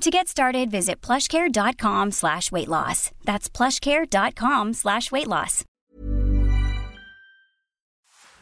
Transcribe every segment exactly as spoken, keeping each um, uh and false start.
To get started, visit plushcare.com slash weight loss. That's plushcare.com slash weight loss.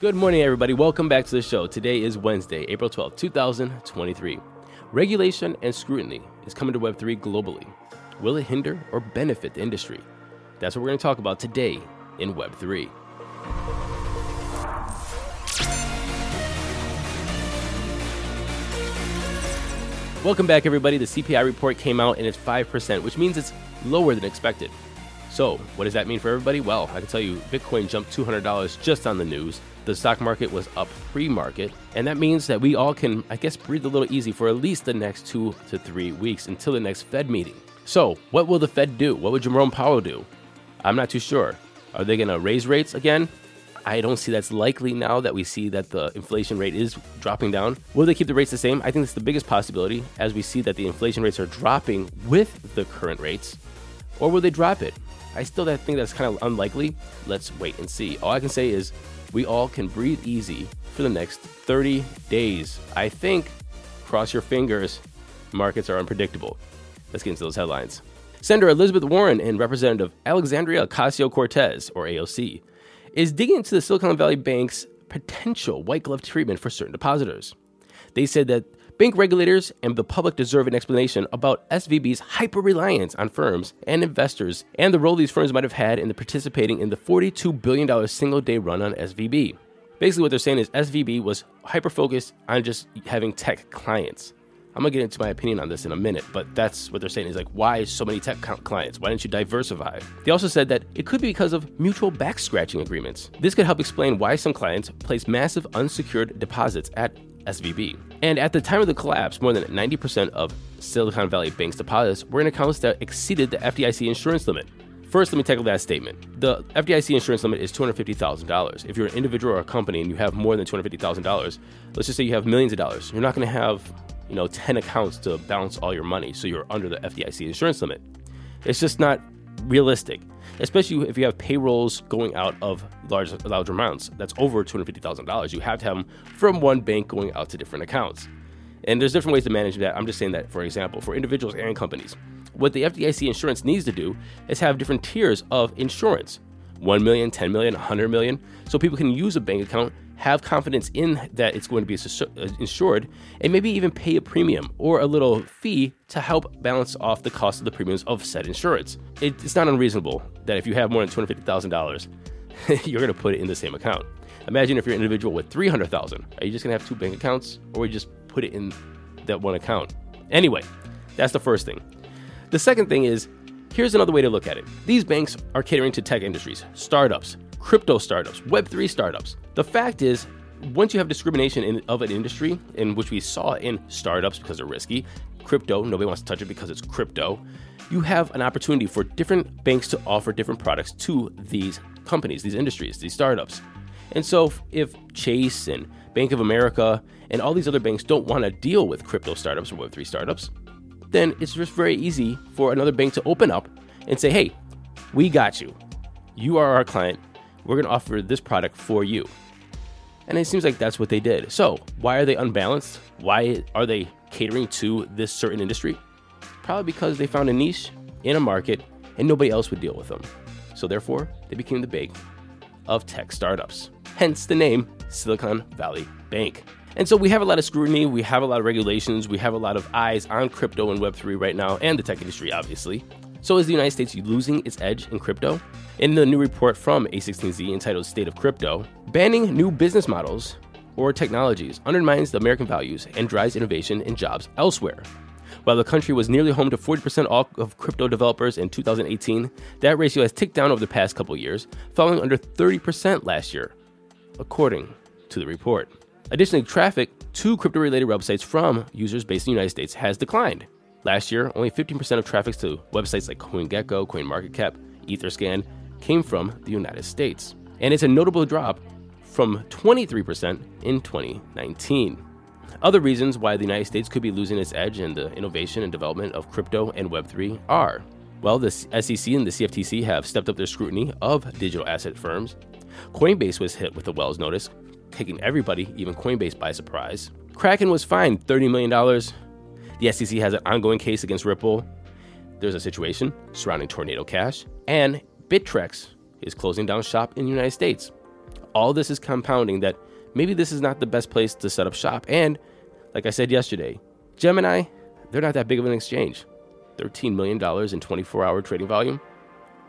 Good morning, everybody. Welcome back to the show. Today is Wednesday, April twelfth, twenty twenty-three. Regulation and scrutiny is coming to Web three globally. Will it hinder or benefit the industry? That's what we're going to talk about today in Web three. Welcome back, everybody. The C P I report came out and it's five percent, which means it's lower than expected. So what does that mean for everybody? Well, I can tell you Bitcoin jumped two hundred dollars just on the news. The stock market was up pre-market. And that means that we all can, I guess, breathe a little easy for at least the next two to three weeks until the next Fed meeting. So what will the Fed do? What would Jerome Powell do? I'm not too sure. Are they going to raise rates again? I don't see that's likely now that we see that the inflation rate is dropping down. Will they keep the rates the same? I think that's the biggest possibility, as we see that the inflation rates are dropping with the current rates. Or will they drop it? I still think that's kind of unlikely. Let's wait and see. All I can say is we all can breathe easy for the next thirty days. I think, cross your fingers, markets are unpredictable. Let's get into those headlines. Senator Elizabeth Warren and Representative Alexandria Ocasio-Cortez, or A O C, is digging into the Silicon Valley Bank's potential white glove treatment for certain depositors. They said that bank regulators and the public deserve an explanation about S V B's hyper-reliance on firms and investors and the role these firms might have had in the participating in the forty-two billion dollars single-day run on S V B. Basically what they're saying is S V B was hyper-focused on just having tech clients. I'm going to get into my opinion on this in a minute, but that's what they're saying is like, why so many tech clients? Why didn't you diversify? They also said that it could be because of mutual back-scratching agreements. This could help explain why some clients place massive unsecured deposits at S V B. And at the time of the collapse, more than ninety percent of Silicon Valley Bank's deposits were in accounts that exceeded the F D I C insurance limit. First, let me tackle that statement. The F D I C insurance limit is two hundred fifty thousand dollars. If you're an individual or a company and you have more than two hundred fifty thousand dollars, let's just say you have millions of dollars. You're not going to have, you know, ten accounts to balance all your money, so you're under the F D I C insurance limit. It's just not realistic, especially if you have payrolls going out of large, large amounts. That's over two hundred fifty thousand dollars. You have to have them from one bank going out to different accounts. And there's different ways to manage that. I'm just saying that, for example, for individuals and companies. What the F D I C insurance needs to do is have different tiers of insurance, one million, ten million, one hundred million, so people can use a bank account, have confidence in that it's going to be insured, and maybe even pay a premium or a little fee to help balance off the cost of the premiums of said insurance. It, it's not unreasonable that if you have more than two hundred fifty thousand dollars, you're going to put it in the same account. Imagine if you're an individual with three hundred thousand dollars. Are you just going to have two bank accounts, or you just put it in that one account? Anyway, that's the first thing. The second thing is, here's another way to look at it. These banks are catering to tech industries, startups, crypto startups, Web three startups. The fact is, once you have discrimination in, of an industry, in which we saw in startups because they're risky, crypto, nobody wants to touch it because it's crypto, you have an opportunity for different banks to offer different products to these companies, these industries, these startups. And so if Chase and Bank of America and all these other banks don't want to deal with crypto startups or Web three startups, then it's just very easy for another bank to open up and say, hey, we got you. You are our client. We're going to offer this product for you. And it seems like that's what they did. So why are they unbalanced? Why are they catering to this certain industry? Probably because they found a niche in a market and nobody else would deal with them. So therefore, they became the bank of tech startups, hence the name Silicon Valley Bank. And so we have a lot of scrutiny, we have a lot of regulations, we have a lot of eyes on crypto and Web three right now, and the tech industry, obviously. So is the United States losing its edge in crypto? In the new report from A sixteen Z entitled State of Crypto, banning new business models or technologies undermines the American values and drives innovation and jobs elsewhere. While the country was nearly home to forty percent of crypto developers in two thousand eighteen, that ratio has ticked down over the past couple years, falling under thirty percent last year, according to the report. Additionally, traffic to crypto-related websites from users based in the United States has declined. Last year, only fifteen percent of traffic to websites like CoinGecko, CoinMarketCap, Etherscan came from the United States. And it's a notable drop from twenty-three percent in twenty nineteen. Other reasons why the United States could be losing its edge in the innovation and development of crypto and Web three are, well, the S E C and the C F T C have stepped up their scrutiny of digital asset firms. Coinbase was hit with the Wells notice, taking everybody, even Coinbase, by surprise. Kraken was fined thirty million dollars. The S E C has an ongoing case against Ripple. There's a situation surrounding Tornado Cash. And Bittrex is closing down shop in the United States. All this is compounding that maybe this is not the best place to set up shop. And like I said yesterday, Gemini, they're not that big of an exchange. thirteen million dollars in twenty-four hour trading volume.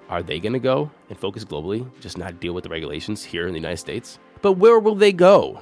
Are they going to go and focus globally, just not deal with the regulations here in the United States? But where will they go?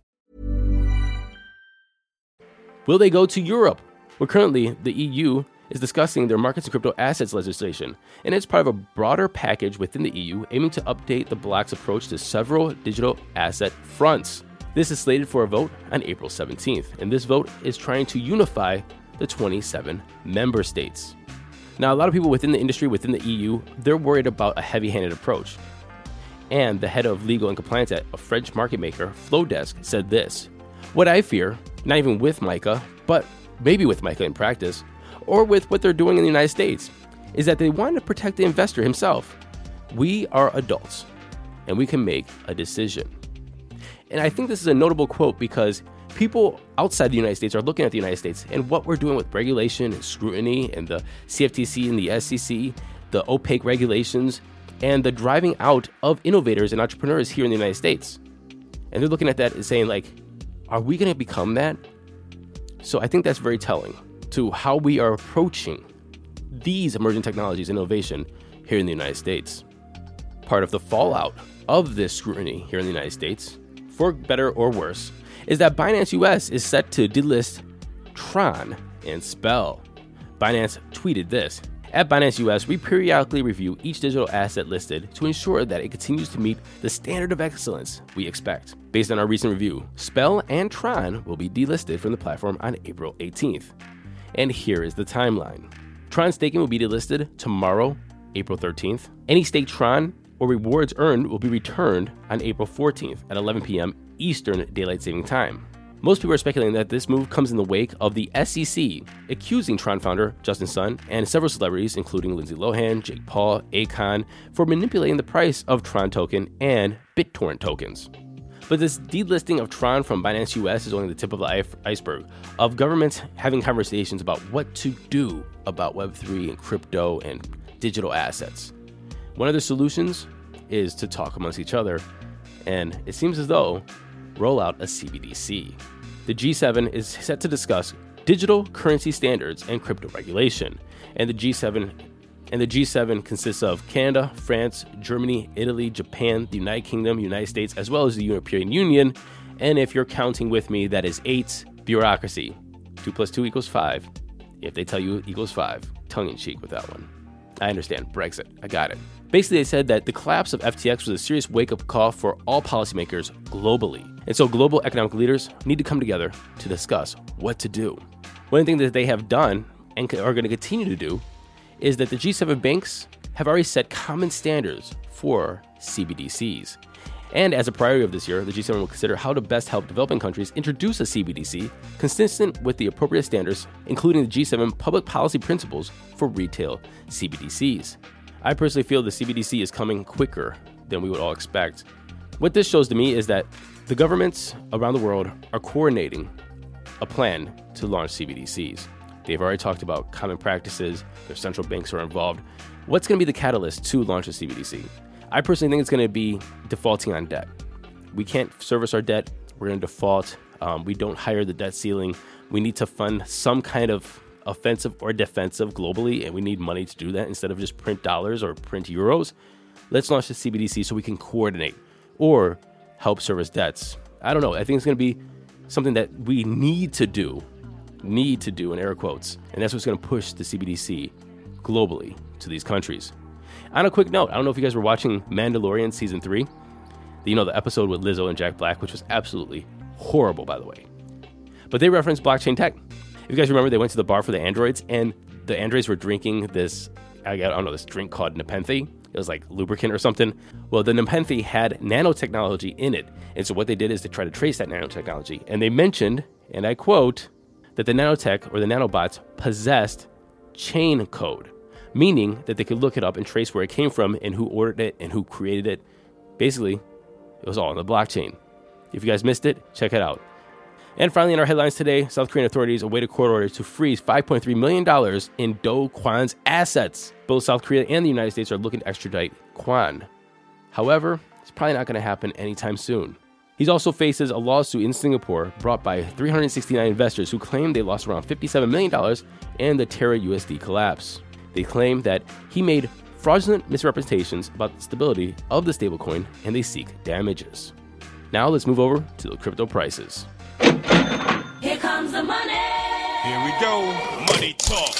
Will they go to Europe? Well, currently, the E U is discussing their markets and crypto assets legislation, and it's part of a broader package within the E U aiming to update the bloc's approach to several digital asset fronts. This is slated for a vote on April seventeenth, and this vote is trying to unify the twenty-seven member states. Now, a lot of people within the industry, within the E U, they're worried about a heavy-handed approach. And the head of legal and compliance at a French market maker, Flowdesk, said this: "What I fear, not even with MiCA, but maybe with MiCA in practice, or with what they're doing in the United States, is that they want to protect the investor himself. We are adults, and we can make a decision." And I think this is a notable quote because people outside the United States are looking at the United States and what we're doing with regulation and scrutiny and the C F T C and the S E C, the opaque regulations, and the driving out of innovators and entrepreneurs here in the United States. And they're looking at that and saying, like, are we going to become that? So I think that's very telling to how we are approaching these emerging technologies and innovation here in the United States. Part of the fallout of this scrutiny here in the United States, for better or worse, is that Binance U S is set to delist Tron and Spell. Binance tweeted this: "At Binance U S, we periodically review each digital asset listed to ensure that it continues to meet the standard of excellence we expect. Based on our recent review, Spell and Tron will be delisted from the platform on April eighteenth. And here is the timeline. Tron staking will be delisted tomorrow, April thirteenth. Any stake Tron or rewards earned will be returned on April fourteenth at eleven p.m. Eastern Daylight Saving Time. Most people are speculating that this move comes in the wake of the S E C accusing Tron founder Justin Sun and several celebrities, including Lindsay Lohan, Jake Paul, Akon, for manipulating the price of Tron token and BitTorrent tokens. But this delisting of Tron from Binance U S is only the tip of the iceberg of governments having conversations about what to do about Web three and crypto and digital assets. One of the solutions is to talk amongst each other, and it seems as though roll out a C B D C. The G seven is set to discuss digital currency standards and crypto regulation, and the G seven and the G seven consists of Canada, France, Germany, Italy, Japan, the United Kingdom, United States, as well as the European Union. And if you're counting with me, that is eight. Bureaucracy. Two plus two equals five. If they tell you it equals five, tongue in cheek with that one. I understand. Brexit. I got it. Basically, they said that the collapse of F T X was a serious wake-up call for all policymakers globally. And so global economic leaders need to come together to discuss what to do. One thing that they have done and are going to continue to do is that the G seven banks have already set common standards for C B D Cs. And as a priority of this year, the G seven will consider how to best help developing countries introduce a C B D C consistent with the appropriate standards, including the G seven public policy principles for retail C B D Cs. I personally feel the C B D C is coming quicker than we would all expect. What this shows to me is that the governments around the world are coordinating a plan to launch C B D Cs. They've already talked about common practices, their central banks are involved. What's going to be the catalyst to launch a C B D C? I personally think it's going to be defaulting on debt. We can't service our debt. We're going to default. Um, we don't hire the debt ceiling. We need to fund some kind of offensive or defensive globally, and we need money to do that instead of just print dollars or print euros. Let's launch the C B D C so we can coordinate or help service debts. I don't know. I think it's going to be something that we need to do, need to do in air quotes, and that's what's going to push the C B D C globally to these countries. On a quick note, I don't know if you guys were watching Mandalorian Season three, you know, the episode with Lizzo and Jack Black, which was absolutely horrible, by the way. But they referenced blockchain tech. If you guys remember, they went to the bar for the androids, and the androids were drinking this, I don't know, this drink called Nepenthe. It was like lubricant or something. Well, the Nepenthe had nanotechnology in it. And so what they did is they tried to trace that nanotechnology. And they mentioned, and I quote, that the nanotech or the nanobots possessed chain code, meaning that they could look it up and trace where it came from and who ordered it and who created it. Basically, it was all on the blockchain. If you guys missed it, check it out. And finally, in our headlines today, South Korean authorities await a court order to freeze five point three million dollars in Do Kwon's assets. Both South Korea and the United States are looking to extradite Kwon. However, it's probably not going to happen anytime soon. He also faces a lawsuit in Singapore brought by three hundred sixty-nine investors who claim they lost around fifty-seven million dollars in the Terra U S D collapse. They claim that he made fraudulent misrepresentations about the stability of the stablecoin, and they seek damages. Now let's move over to the crypto prices. Here comes the money. Here we go. Money talk.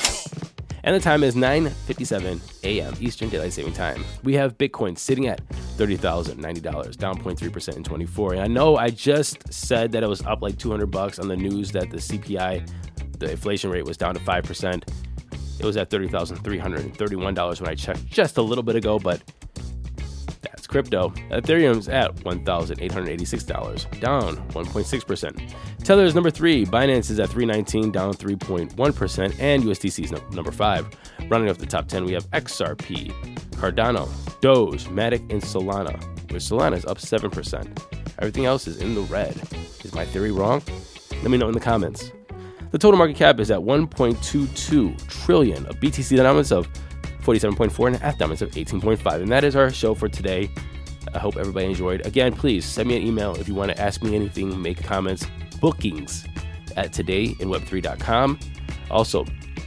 And the time is nine fifty-seven a.m. Eastern Daylight Saving Time. We have Bitcoin sitting at thirty thousand ninety dollars, down zero point three percent in twenty-four. And I know I just said that it was up like two hundred bucks on the news that the C P I, the inflation rate, was down to five percent. It was at thirty thousand three hundred thirty-one dollars when I checked just a little bit ago, but that's crypto. Ethereum's at one thousand eight hundred eighty-six dollars, down one point six percent. Tether is number three. Binance is at three nineteen, down three point one percent, and U S D C is no- number five. Rounding off the top ten, we have X R P, Cardano, Doge, Matic, and Solana, which Solana is up seven percent. Everything else is in the red. Is my theory wrong? Let me know in the comments. The total market cap is at one point two two trillion dollars, of B T C dominance of forty-seven point four and F dominance of eighteen point five. And that is our show for today. I hope everybody enjoyed. Again, please send me an email if you want to ask me anything, make comments, bookings at today in web three dot com. Also,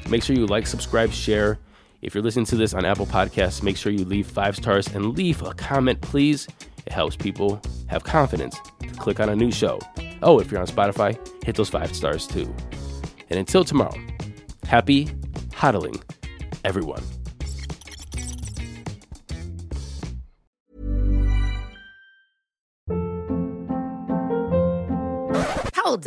make sure you like, subscribe, share. If you're listening to this on Apple Podcasts, make sure you leave five stars and leave a comment, please. It helps people have confidence to click on a new show. Oh, if you're on Spotify, hit those five stars too. And until tomorrow, happy hodling, everyone. Hold